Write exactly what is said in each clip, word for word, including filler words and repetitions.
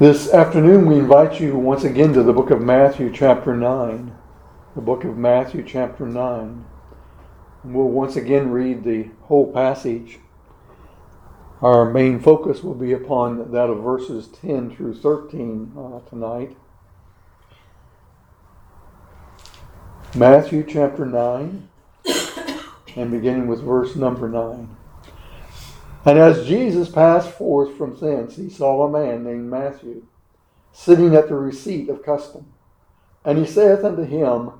This afternoon we invite you once again to the book of Matthew chapter nine. The book of Matthew chapter nine. And we'll once again read the whole passage. Our main focus will be upon that of verses ten through thirteen uh, tonight. Matthew chapter nine, and beginning with verse number nine. And as Jesus passed forth from thence, he saw a man named Matthew, sitting at the receipt of custom. And he saith unto him,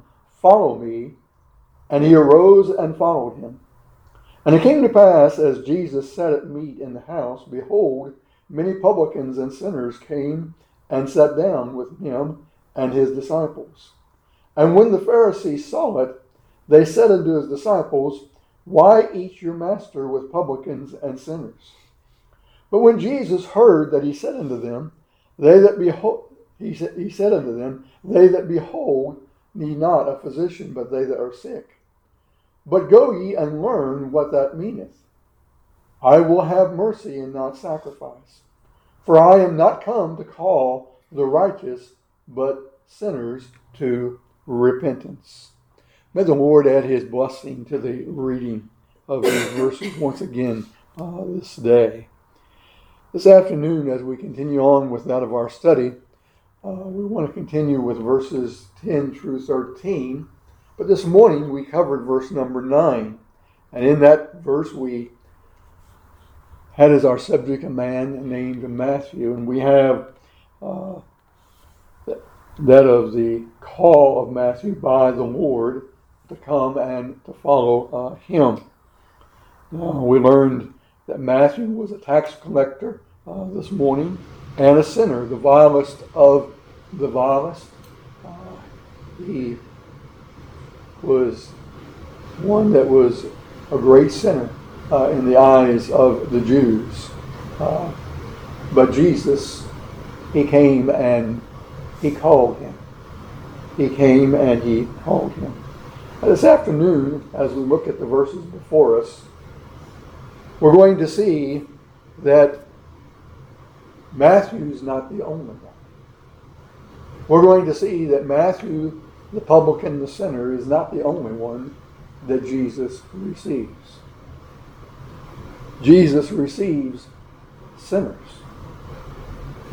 Follow me. And he arose and followed him. And it came to pass, as Jesus sat at meat in the house, behold, many publicans and sinners came and sat down with him and his disciples. And when the Pharisees saw it, they said unto his disciples, Why eat your master with publicans and sinners? But when Jesus heard that he said unto them, They that behold, he said, he said unto them, They that behold need not a physician, but they that are sick. But go ye and learn what that meaneth. I will have mercy and not sacrifice. For I am not come to call the righteous, but sinners to repentance. May the Lord add his blessing to the reading of these verses once again uh, this day. This afternoon, as we continue on with that of our study, uh, we want to continue with verses ten through thirteen. But this morning, we covered verse number nine. And in that verse, we had as our subject a man named Matthew. And we have uh, that of the call of Matthew by the Lord to come and to follow uh, him. Now, we learned that Matthew was a tax collector uh, this morning and a sinner, the vilest of the vilest. Uh, he was one that was a great sinner uh, in the eyes of the Jews. Uh, but Jesus, he came and he called him. He came and he called him. This afternoon, as we look at the verses before us, we're going to see that Matthew's not the only one. We're going to see that Matthew, the publican, the sinner, is not the only one that Jesus receives. Jesus receives sinners.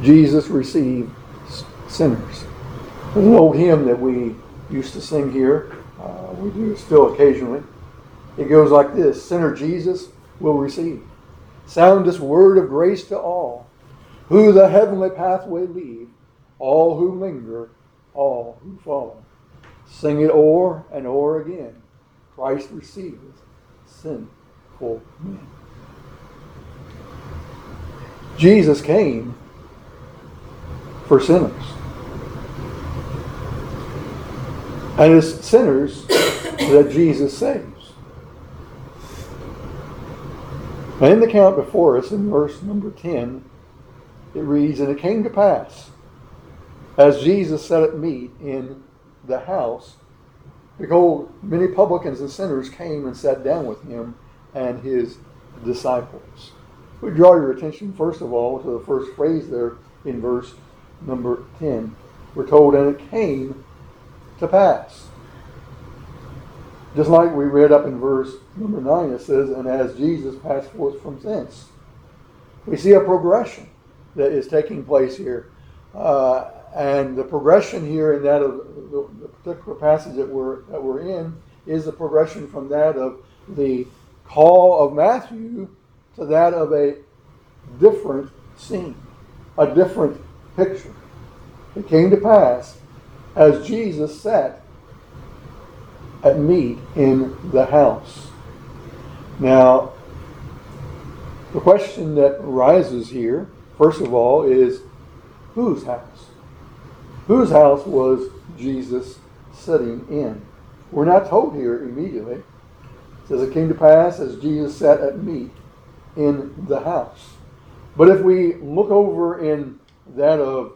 Jesus receives sinners. There's an old hymn that we used to sing here. Uh, we do still occasionally. It goes like this: Sinner Jesus will receive. Soundest word of grace to all who the heavenly pathway lead, all who linger, all who follow. Sing it o'er and o'er again. Christ receiveth sinful men. Jesus came for sinners. And it's sinners that Jesus saves. And in the account before us, in verse number ten, it reads, And it came to pass, as Jesus sat at meat in the house, behold, many publicans and sinners came and sat down with him and his disciples. We draw your attention, first of all, to the first phrase there in verse number ten. We're told, And it came to pass. Just like we read up in verse number nine, it says, And as Jesus passed forth from thence. We see a progression that is taking place here. Uh, and the progression here in that of the, the particular passage that we're, that we're in is the progression from that of the call of Matthew to that of a different scene, a different picture. It came to pass as Jesus sat at meat in the house. Now, the question that arises here, first of all, is whose house? Whose house was Jesus sitting in? We're not told here immediately. It says it came to pass as Jesus sat at meat in the house. But if we look over in that of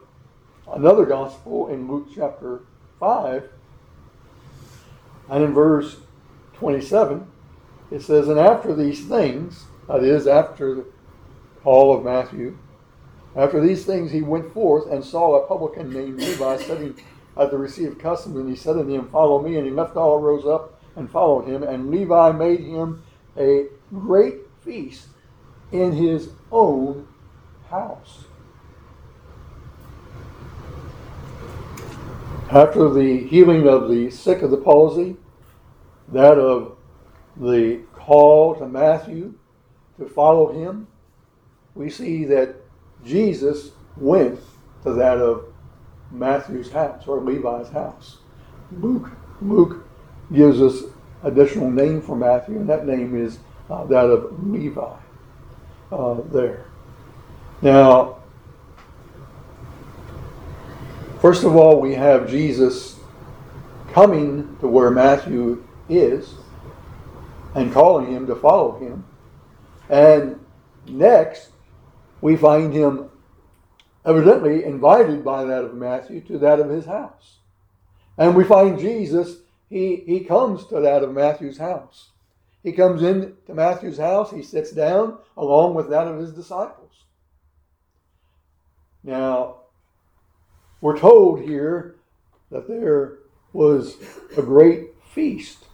another gospel in Luke chapter five, and in verse twenty-seven, it says, And after these things, that is, after the call of Matthew, After these things he went forth and saw a publican named Levi sitting at the receipt of customs, and he said unto him, Follow me. And he left all, rose up, and followed him. And Levi made him a great feast in his own house. After the healing of the sick of the palsy, that of the call to Matthew to follow him, we see that Jesus went to that of Matthew's house, or Levi's house. Luke, Luke gives us additional name for Matthew, and that name is uh, that of Levi uh, there. Now, first of all, we have Jesus coming to where Matthew is and calling him to follow him. And next, we find him evidently invited by that of Matthew to that of his house. And we find Jesus, he, he comes to that of Matthew's house. He comes in to Matthew's house, he sits down along with that of his disciples. Now, we're told here that there was a great feast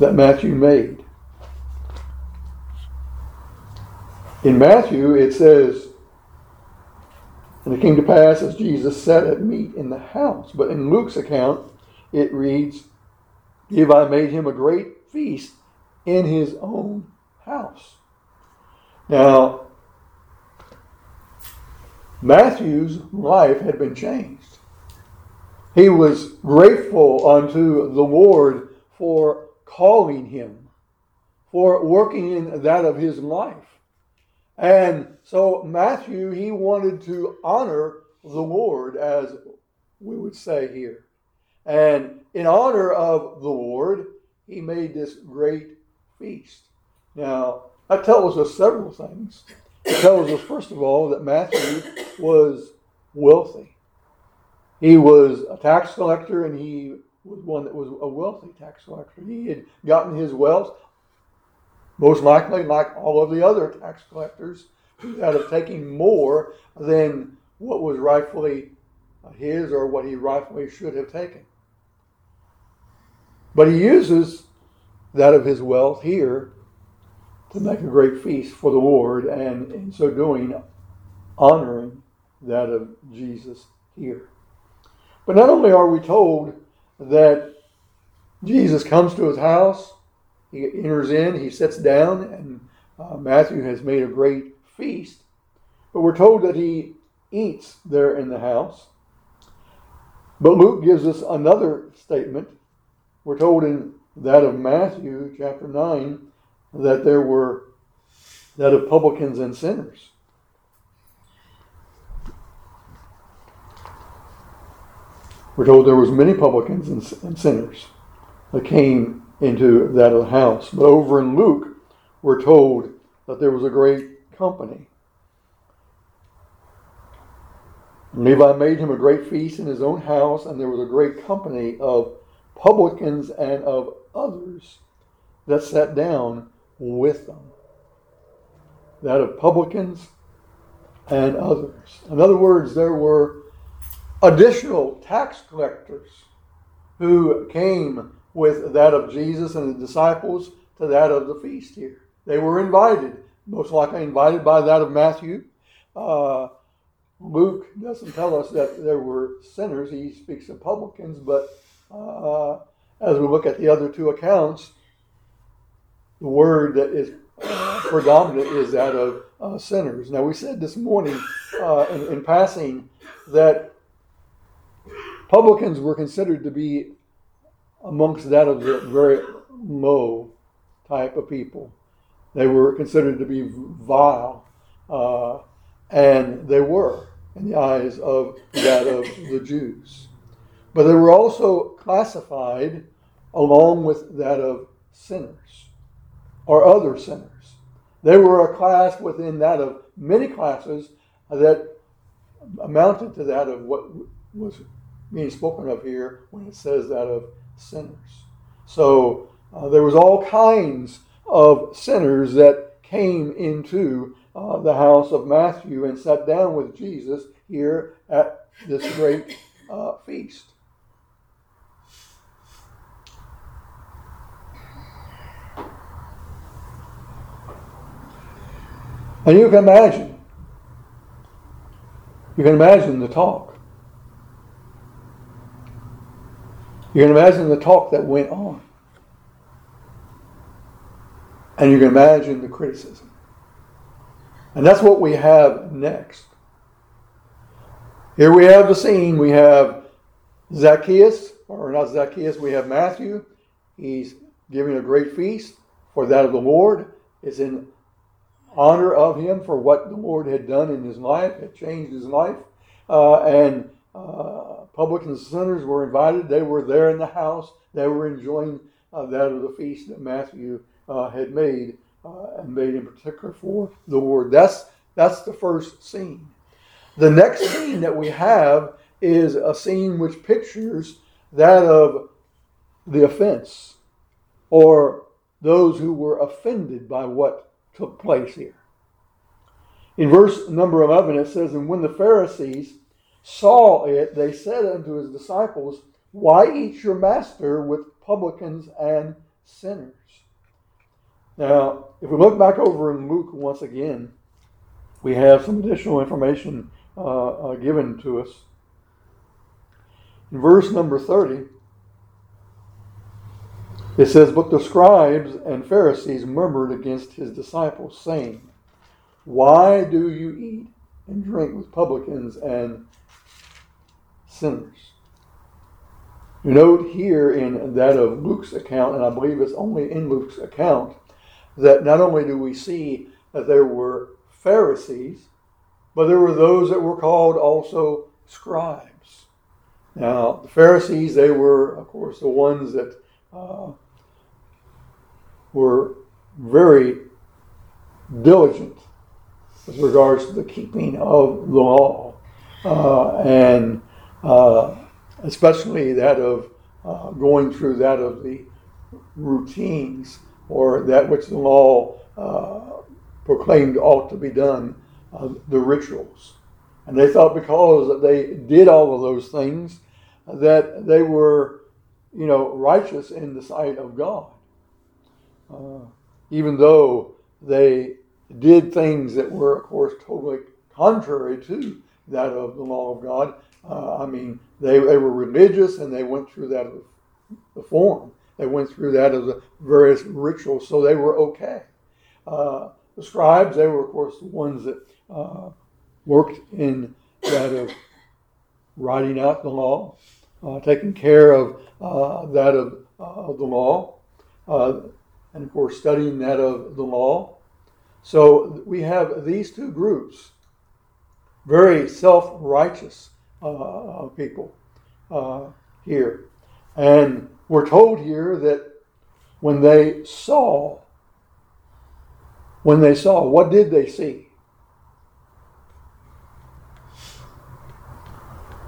that Matthew made. In Matthew, it says, And it came to pass as Jesus sat at meat in the house. But in Luke's account, it reads, Levi made him a great feast in his own house. Now, Matthew's life had been changed. He was grateful unto the Lord for calling him, for working in that of his life. And so Matthew, he wanted to honor the Lord, as we would say here. And in honor of the Lord, he made this great feast. Now, that tells us several things. It tells us, first of all, that Matthew was wealthy. He was a tax collector, and he was one that was a wealthy tax collector. He had gotten his wealth, most likely, like all of the other tax collectors, out of taking more than what was rightfully his or what he rightfully should have taken. But he uses that of his wealth here to make a great feast for the Lord, and in so doing, honoring that of Jesus here. But not only are we told that Jesus comes to his house, he enters in, he sits down, and uh, Matthew has made a great feast. But we're told that he eats there in the house. But Luke gives us another statement. We're told in that of Matthew, chapter nine, that there were that of publicans and sinners. We're told there was many publicans and, and sinners that came into that of the house. But over in Luke, we're told that there was a great company. And Levi made him a great feast in his own house, and there was a great company of publicans and of others that sat down with them. That of publicans and others. In other words, there were additional tax collectors who came with that of Jesus and the disciples to that of the feast here. They were invited, most likely invited by that of Matthew. Uh, Luke doesn't tell us that there were sinners. He speaks of publicans, but uh, as we look at the other two accounts, the word that is predominant is that of uh, sinners. Now, we said this morning uh, in, in passing that publicans were considered to be amongst that of the very low type of people. They were considered to be vile, uh, and they were in the eyes of that of the Jews. But they were also classified along with that of sinners, or other sinners. They were a class within that of many classes that amounted to that of what was being spoken of here when it says that of sinners. So uh, there was all kinds of sinners that came into uh, the house of Matthew and sat down with Jesus here at this great uh, feast. And you can imagine, you can imagine the talk. You can imagine the talk that went on. And you can imagine the criticism. And that's what we have next. Here we have the scene. We have Zacchaeus, or not Zacchaeus, we have Matthew. He's giving a great feast for that of the Lord. It's in honor of him for what the Lord had done in his life, had changed his life. Uh, and uh, publicans and sinners were invited. They were there in the house. They were enjoying uh, that of the feast that Matthew Uh, had made uh, and made in particular for the Lord. That's that's the first scene. The next scene that we have is a scene which pictures that of the offense, or those who were offended by what took place here. In verse number eleven, it says, "And when the Pharisees saw it, they said unto his disciples, Why eat your master with publicans and sinners?" Now, if we look back over in Luke once again, we have some additional information uh, uh, given to us. In verse number thirty, it says, "But the scribes and Pharisees murmured against his disciples, saying, Why do you eat and drink with publicans and sinners?" You note here in that of Luke's account, and I believe it's only in Luke's account, that not only do we see that there were Pharisees, but there were those that were called also scribes. Now, the Pharisees, they were, of course, the ones that uh, were very diligent with regards to the keeping of the law, uh, and uh, especially that of uh, going through that of the routines, or that which the law uh, proclaimed ought to be done, uh, the rituals. And they thought because they did all of those things that they were, you know, righteous in the sight of God. Uh, even though they did things that were, of course, totally contrary to that of the law of God. Uh, I mean, they, they were religious and they went through that of the form. They went through that as a various rituals, so they were okay. Uh, the scribes, they were, of course, the ones that uh, worked in that of writing out the law, uh, taking care of uh, that of, uh, of the law, uh, and, of course, studying that of the law. So we have these two groups, very self-righteous uh, people uh, here. And we're told here that when they saw, when they saw, what did they see?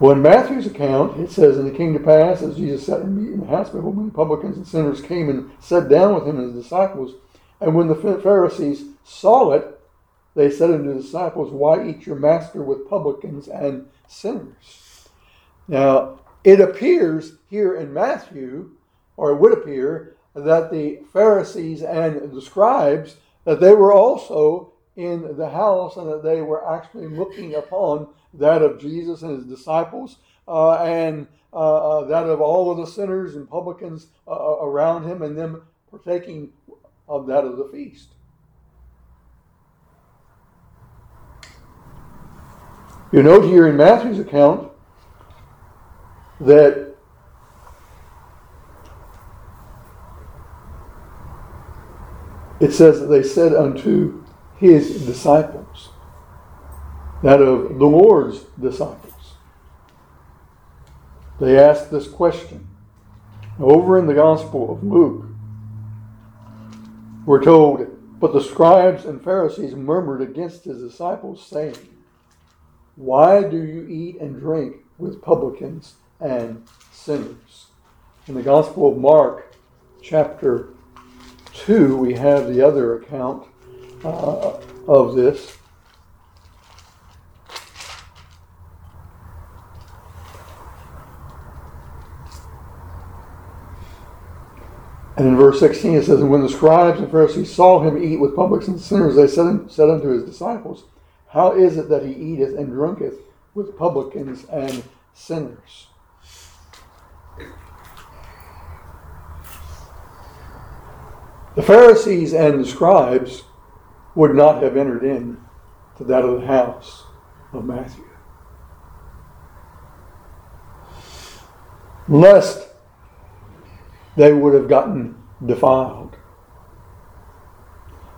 Well, in Matthew's account, it says, "And it came to pass, as Jesus sat and meat in the hospital, when the publicans and sinners came and sat down with him and his disciples, and when the Pharisees saw it, they said unto the disciples, Why eat your master with publicans and sinners?" Now, it appears here in Matthew, or it would appear, that the Pharisees and the scribes, that they were also in the house and that they were actually looking upon that of Jesus and his disciples uh, and uh, that of all of the sinners and publicans uh, around him and them partaking of that of the feast. You note here in Matthew's account that it says that they said unto his disciples, that of the Lord's disciples. They asked this question. Over in the Gospel of Luke, we're told, "But the scribes and Pharisees murmured against his disciples, saying, Why do you eat and drink with publicans and sinners?" In the Gospel of Mark, chapter two, we have the other account uh, of this. And in verse sixteen it says, and when the scribes and Pharisees saw him eat with publicans and sinners, they said, said unto his disciples, how is it that he eateth and drinketh with publicans and sinners? The Pharisees and the scribes would not have entered in to that of the house of Matthew, lest they would have gotten defiled.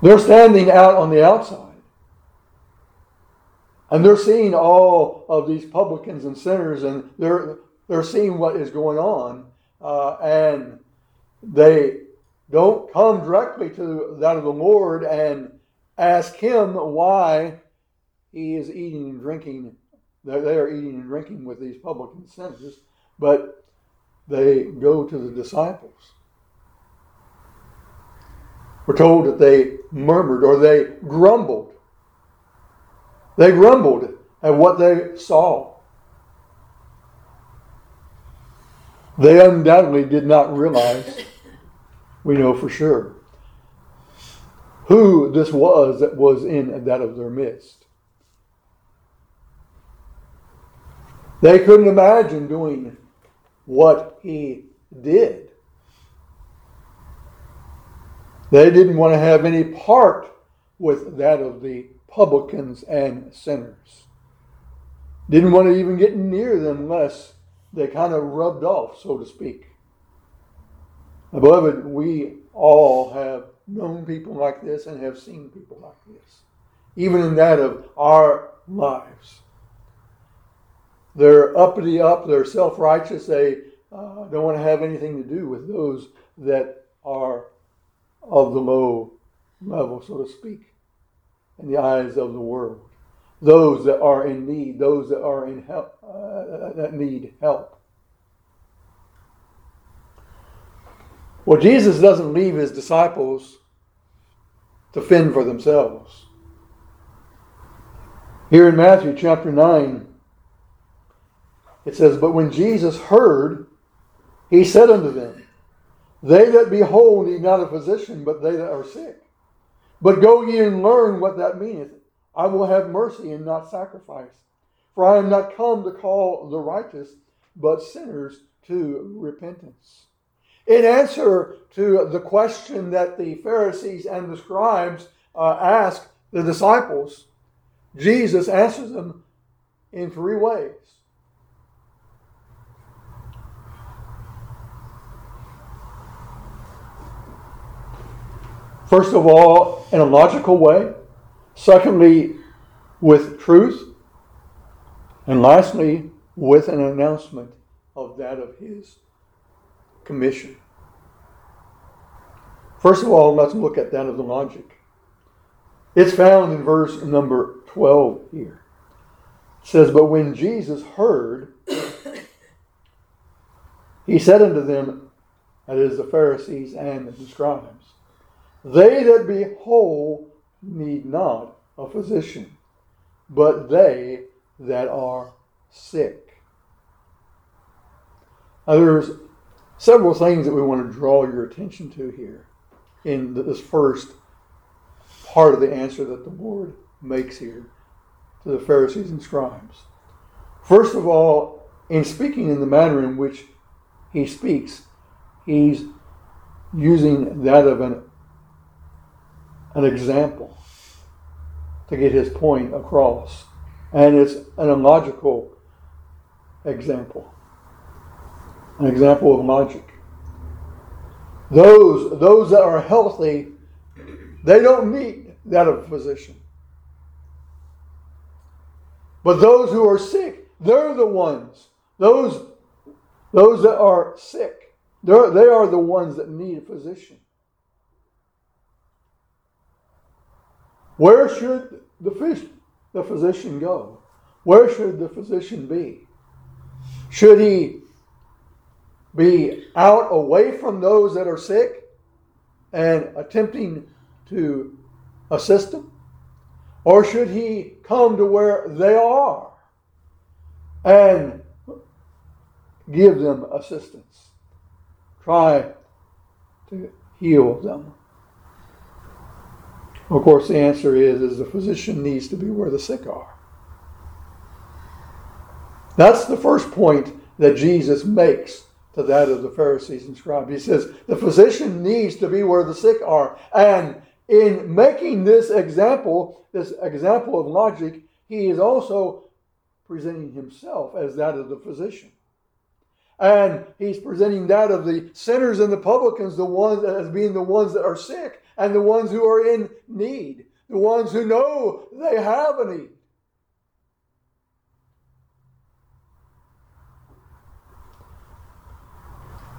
They're standing out on the outside, and they're seeing all of these publicans and sinners, and they're they're seeing what is going on, uh, and they don't come directly to that of the Lord and ask Him why He is eating and drinking. They are eating and drinking with these publican sinners, but they go to the disciples. We're told that they murmured, or they grumbled. They grumbled at what they saw. They undoubtedly did not realize, we know for sure, who this was that was in that of their midst. They couldn't imagine doing what he did. They didn't want to have any part with that of the publicans and sinners. Didn't want to even get near them lest they kind of rubbed off, so to speak. Beloved, we all have known people like this and have seen people like this, even in that of our lives. They're uppity up, they're self-righteous, they uh, don't want to have anything to do with those that are of the low level, so to speak, in the eyes of the world. Those that are in need, those that are in help, uh, that need help. Well, Jesus doesn't leave his disciples to fend for themselves. Here in Matthew chapter nine, it says, but when Jesus heard, he said unto them, they that be whole need not a physician, but they that are sick. But go ye and learn what that meaneth. I will have mercy and not sacrifice. For I am not come to call the righteous, but sinners to repentance. In answer to the question that the Pharisees and the scribes uh, asked the disciples, Jesus answers them in three ways. First of all, in a logical way. Secondly, with truth. And lastly, with an announcement of that of his commission. First of all, let's look at that of the logic. It's found in verse number twelve here. It says, but when Jesus heard, he said unto them, that is the Pharisees and the scribes, they that be whole need not a physician, but they that are sick. Now there's several things that we want to draw your attention to here in this first part of the answer that the Lord makes here to the Pharisees and scribes. First of all, in speaking in the manner in which he speaks, he's using that of an, an example to get his point across. And it's an illogical example. An example of logic. Those, those that are healthy, they don't need that of a physician. But those who are sick, they're the ones. Those, those that are sick, they are the ones that need a physician. Where should the, the physician go? Where should the physician be? Should he be out away from those that are sick and attempting to assist them? Or should he come to where they are and give them assistance? Try to heal them? Of course, the answer is, is the physician needs to be where the sick are. That's the first point that Jesus makes to that of the Pharisees and scribes. He says, the physician needs to be where the sick are. And in making this example, this example of logic, he is also presenting himself as that of the physician. And he's presenting that of the sinners and the publicans, the ones as being the ones that are sick and the ones who are in need, the ones who know they have a need.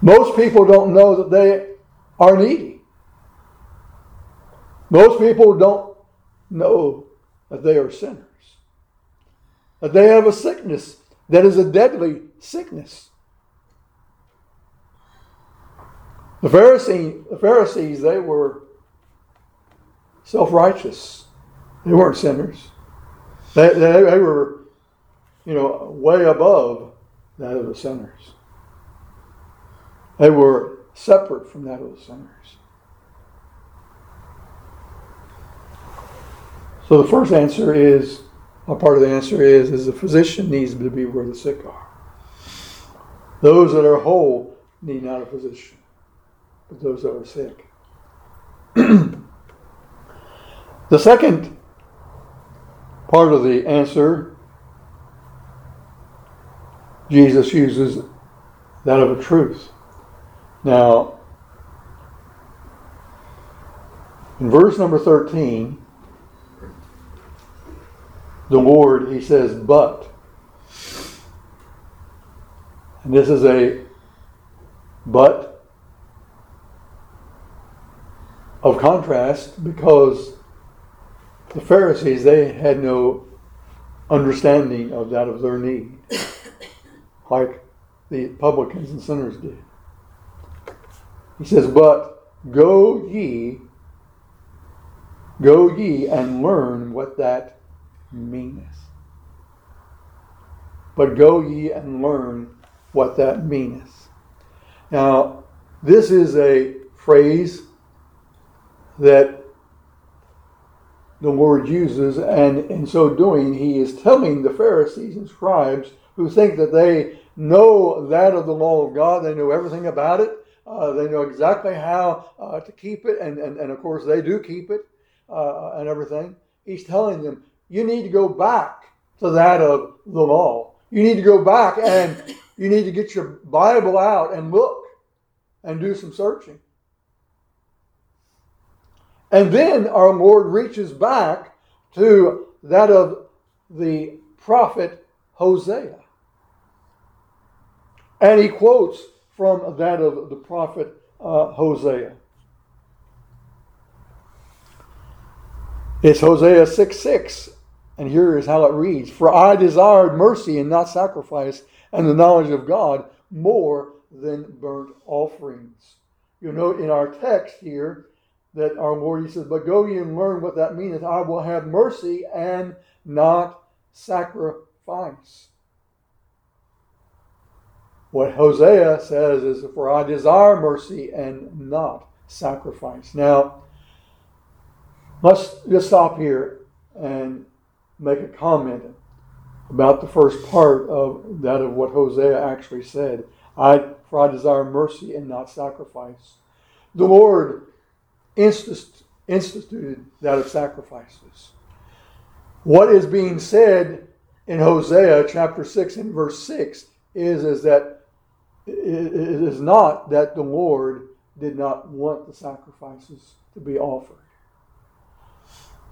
Most people don't know that they are needy. Most people don't know that they are sinners. That they have a sickness that is a deadly sickness. The Pharisees, the Pharisees, they were self-righteous. They weren't sinners. They, they, they were, you know, way above that of the sinners. They were separate from that of the sinners. So the first answer is, or part of the answer is, is the physician needs to be where the sick are. Those that are whole need not a physician, but those that are sick. The second part of the answer, Jesus uses that of a truth. Now, in verse number thirteen, the Lord, he says, but. And this is a but of contrast, because the Pharisees, they had no understanding of that of their need, like the publicans and sinners did. He says, but go ye, go ye and learn what that meaneth. But go ye and learn what that meaneth. Now, this is a phrase that the Lord uses, and in so doing, he is telling the Pharisees and scribes, who think that they know that of the law of God, they know everything about it, Uh, they know exactly how uh, to keep it, and, and, and of course they do keep it uh, and everything. He's telling them, you need to go back to that of the law. You need to go back and you need to get your Bible out and look and do some searching. And then our Lord reaches back to that of the prophet Hosea. And he quotes from that of the prophet uh, Hosea. It's Hosea six six, and here is how it reads. For I desired mercy and not sacrifice, and the knowledge of God more than burnt offerings. You know, in our text here, that our Lord, he says, but go ye and learn what that meaneth. I will have mercy and not sacrifice. What Hosea says is, for I desire mercy and not sacrifice. Now, let's just stop here and make a comment about the first part of that of what Hosea actually said. I, for I desire mercy and not sacrifice. The Lord inst- instituted that of sacrifices. What is being said in Hosea chapter six and verse six is, is that it is not that the Lord did not want the sacrifices to be offered.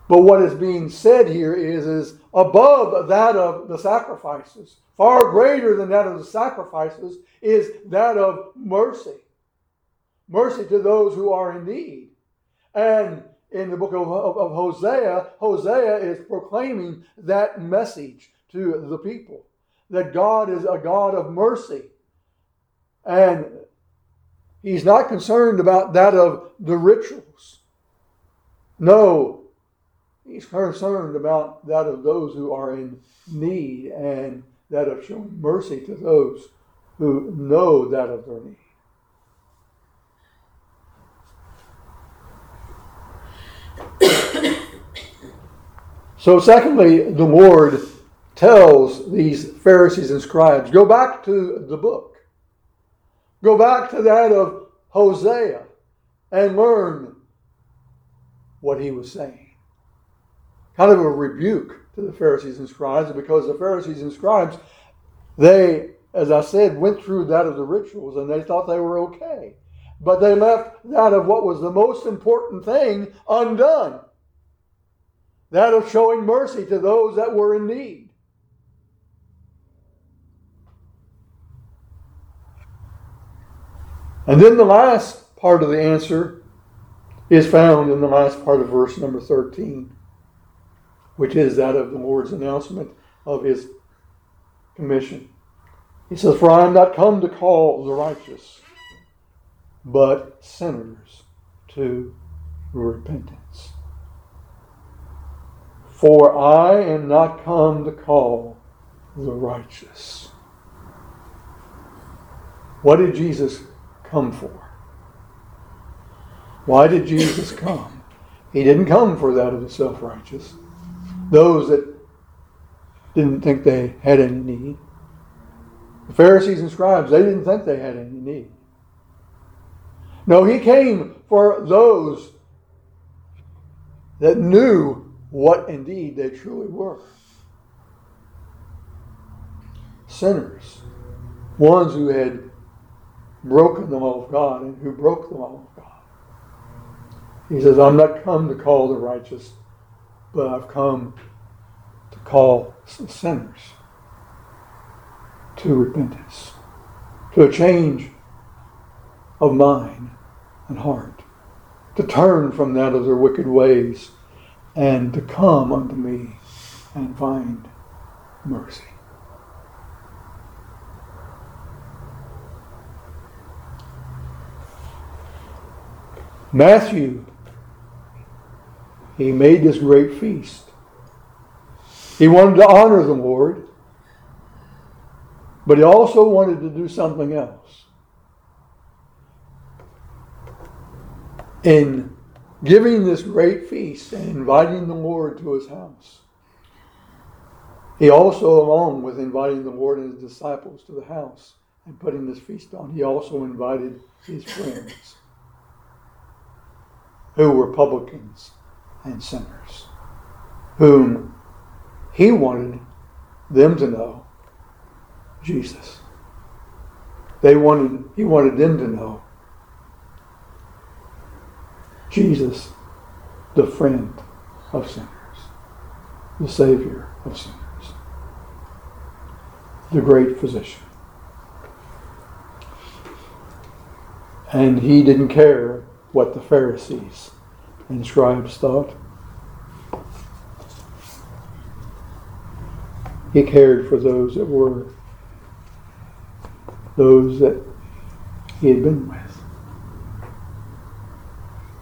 But what is being said here is, is above that of the sacrifices, far greater than that of the sacrifices, is that of mercy. Mercy to those who are in need. And in the book of, of, of Hosea, Hosea is proclaiming that message to the people, that God is a God of mercy. And he's not concerned about that of the rituals. No, he's concerned about that of those who are in need and that of showing mercy to those who know that of their need. So secondly, the Lord tells these Pharisees and scribes, go back to the book. Go back to that of Hosea and learn what he was saying. Kind of a rebuke to the Pharisees and scribes, because the Pharisees and scribes, they, as I said, went through that of the rituals and they thought they were okay. But they left that of what was the most important thing undone. That of showing mercy to those that were in need. And then the last part of the answer is found in the last part of verse number thirteen, which is that of the Lord's announcement of his commission. He says, "For I am not come to call the righteous, but sinners to repentance. For I am not come to call the righteous." What did Jesus come for? Why did Jesus come? He didn't come for that of the self-righteous, those that didn't think they had any need. The Pharisees and scribes, they didn't think they had any need. No, he came for those that knew what indeed they truly were. Sinners. Ones who had broken the law of God and who broke the law of God. He says, I'm not come to call the righteous, but I've come to call sinners to repentance, to a change of mind and heart, to turn from that of their wicked ways and to come unto me and find mercy. Matthew, he made this great feast. He wanted to honor the Lord, but he also wanted to do something else. In giving this great feast and inviting the Lord to his house, he also, along with inviting the Lord and his disciples to the house and putting this feast on, he also invited his friends, who were publicans and sinners, whom he wanted them to know Jesus. They wanted, he wanted them to know Jesus, the friend of sinners, the Savior of sinners, the great physician. And he didn't care what the Pharisees and scribes thought. He cared for those that were, those that he had been with.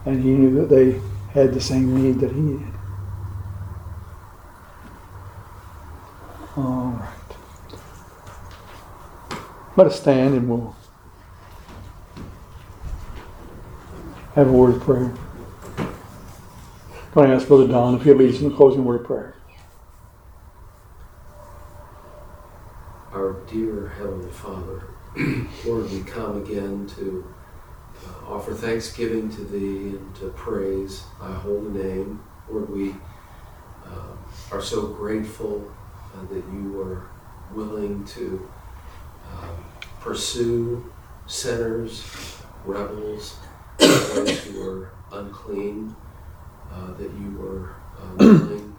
And he knew that they had the same need that he did. All right. Let us stand and we'll have a word of prayer. I'm going to ask Brother Don if he'll lead us in the closing word of prayer. Our dear Heavenly Father, Lord, we come again to uh, offer thanksgiving to Thee and to praise Thy holy name. Lord, we uh, are so grateful uh, that You were willing to uh, pursue sinners, rebels, those who were unclean, uh, that you were uh, willing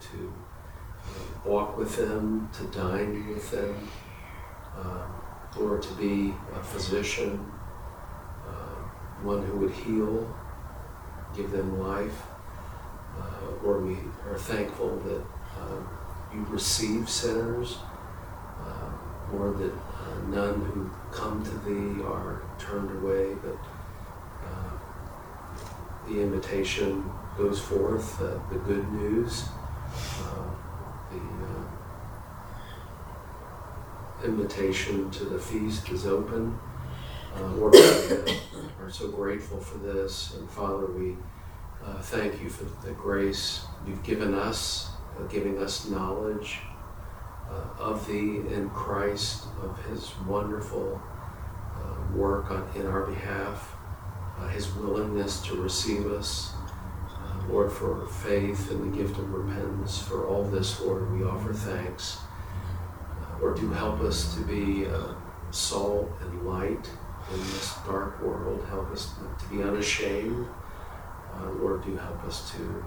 to uh, walk with them, to dine with them, uh, or to be a physician, uh, one who would heal, give them life. Uh, or we are thankful that um, you receive sinners, uh, or that uh, none who come to thee are turned away, but the invitation goes forth, uh, the good news, uh, the uh, invitation to the feast is open. Uh, Lord, we uh, are so grateful for this, and Father, we uh, thank you for the grace you've given us, uh, giving us knowledge uh, of thee in Christ, of his wonderful uh, work on, in our behalf, uh, his willingness to receive us. Uh, Lord, for faith and the gift of repentance, for all this, Lord, we offer thanks. Uh, Lord, do help us to be uh, salt and light in this dark world. Help us to be unashamed. Uh, Lord, do help us to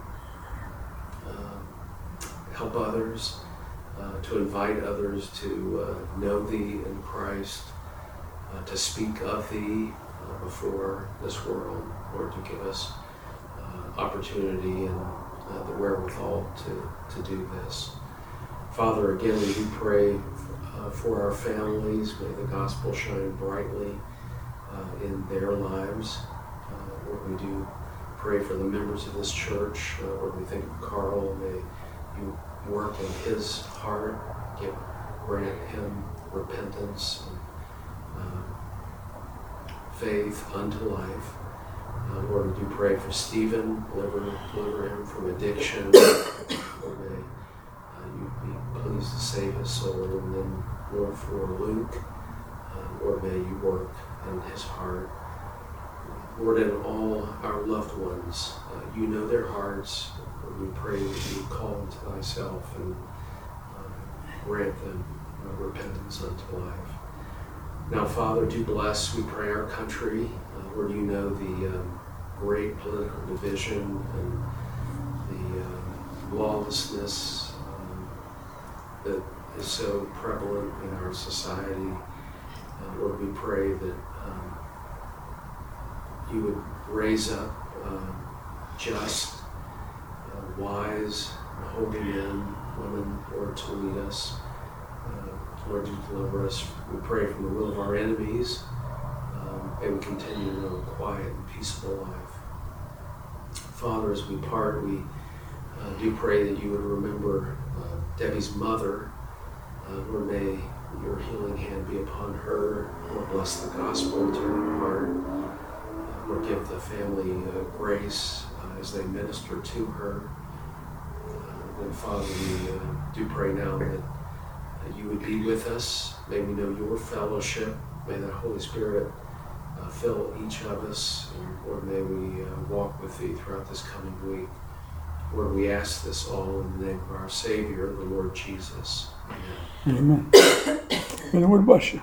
uh, help others, uh, to invite others to uh, know thee in Christ, uh, to speak of thee uh, before this world. Lord, to give us uh, opportunity and uh, the wherewithal to, to do this. Father, again, we do pray uh, for our families. May the gospel shine brightly Uh, in their lives. Uh, Lord, we do pray for the members of this church. Uh, Lord, we think of Carl. May you work in his heart, give, grant him repentance, and, uh, faith unto life. Uh, Lord, we do pray for Stephen. Deliver, deliver him from addiction. Lord, may uh, you be pleased to save his soul. And then, Lord, for Luke, uh, Lord, may you work in his heart. Lord, and all our loved ones, uh, you know their hearts. Lord, we pray that you call them to thyself and uh, grant them uh, repentance unto life. Now, Father, do bless, we pray, our country. Uh, Lord, you know the um, great political division and the uh, lawlessness um, that is so prevalent in our society. Uh, Lord, we pray that um, you would raise up uh, just, uh, wise, holy men, women, Lord, to lead us. Uh, Lord, you deliver us, we pray, from the will of our enemies, um, and we continue to live a quiet and peaceful life. Father, as we part, we uh, do pray that you would remember uh, Debbie's mother, uh, Renee. Your healing hand be upon her. Lord, bless the gospel to her heart. Lord, give the family uh, grace uh, as they minister to her. Uh, and Father, we uh, do pray now that uh, you would be with us. May we know your fellowship. May the Holy Spirit uh, fill each of us. And Lord, may we uh, walk with thee throughout this coming week. Lord, we ask this all in the name of our Savior, the Lord Jesus. Amen. Amen. May the Lord bless you.